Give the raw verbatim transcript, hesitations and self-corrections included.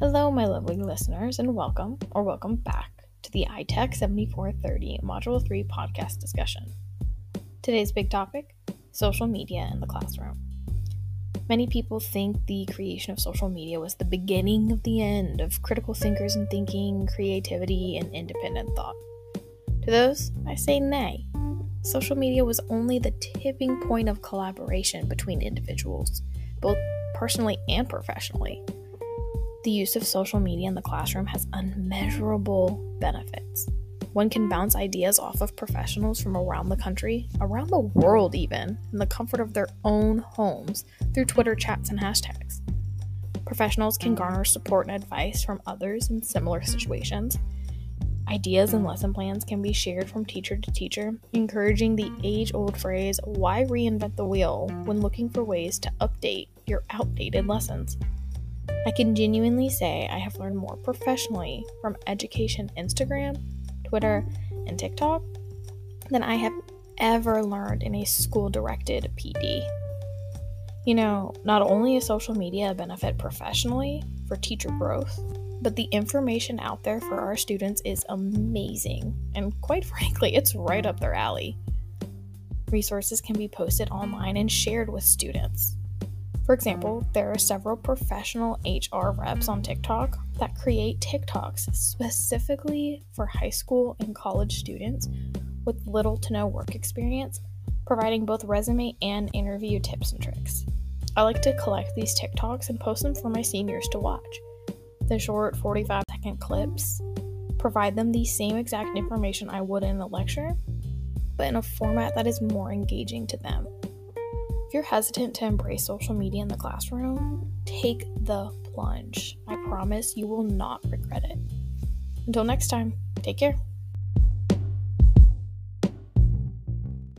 Hello, my lovely listeners, and welcome, or welcome back, to the iTech seventy-four thirty Module three podcast discussion. Today's big topic, social media in the classroom. Many people think the creation of social media was the beginning of the end of critical thinkers and thinking, creativity, and independent thought. To those, I say nay. Social media was only the tipping point of collaboration between individuals, both personally and professionally. The use of social media in the classroom has unmeasurable benefits. One can bounce ideas off of professionals from around the country, around the world even, in the comfort of their own homes through Twitter chats and hashtags. Professionals can garner support and advice from others in similar situations. Ideas and lesson plans can be shared from teacher to teacher, encouraging the age-old phrase, "Why reinvent the wheel?" when looking for ways to update your outdated lessons. I can genuinely say I have learned more professionally from education Instagram, Twitter, and TikTok than I have ever learned in a school-directed P D. You know, not only is social media a benefit professionally for teacher growth, but the information out there for our students is amazing, and quite frankly, it's right up their alley. Resources can be posted online and shared with students. For example, there are several professional H R reps on TikTok that create TikToks specifically for high school and college students with little to no work experience, providing both resume and interview tips and tricks. I like to collect these TikToks and post them for my seniors to watch. The short forty-five second clips provide them the same exact information I would in a lecture, but in a format that is more engaging to them. If you're hesitant to embrace social media in the classroom, take the plunge. I promise you will not regret it. Until next time, take care.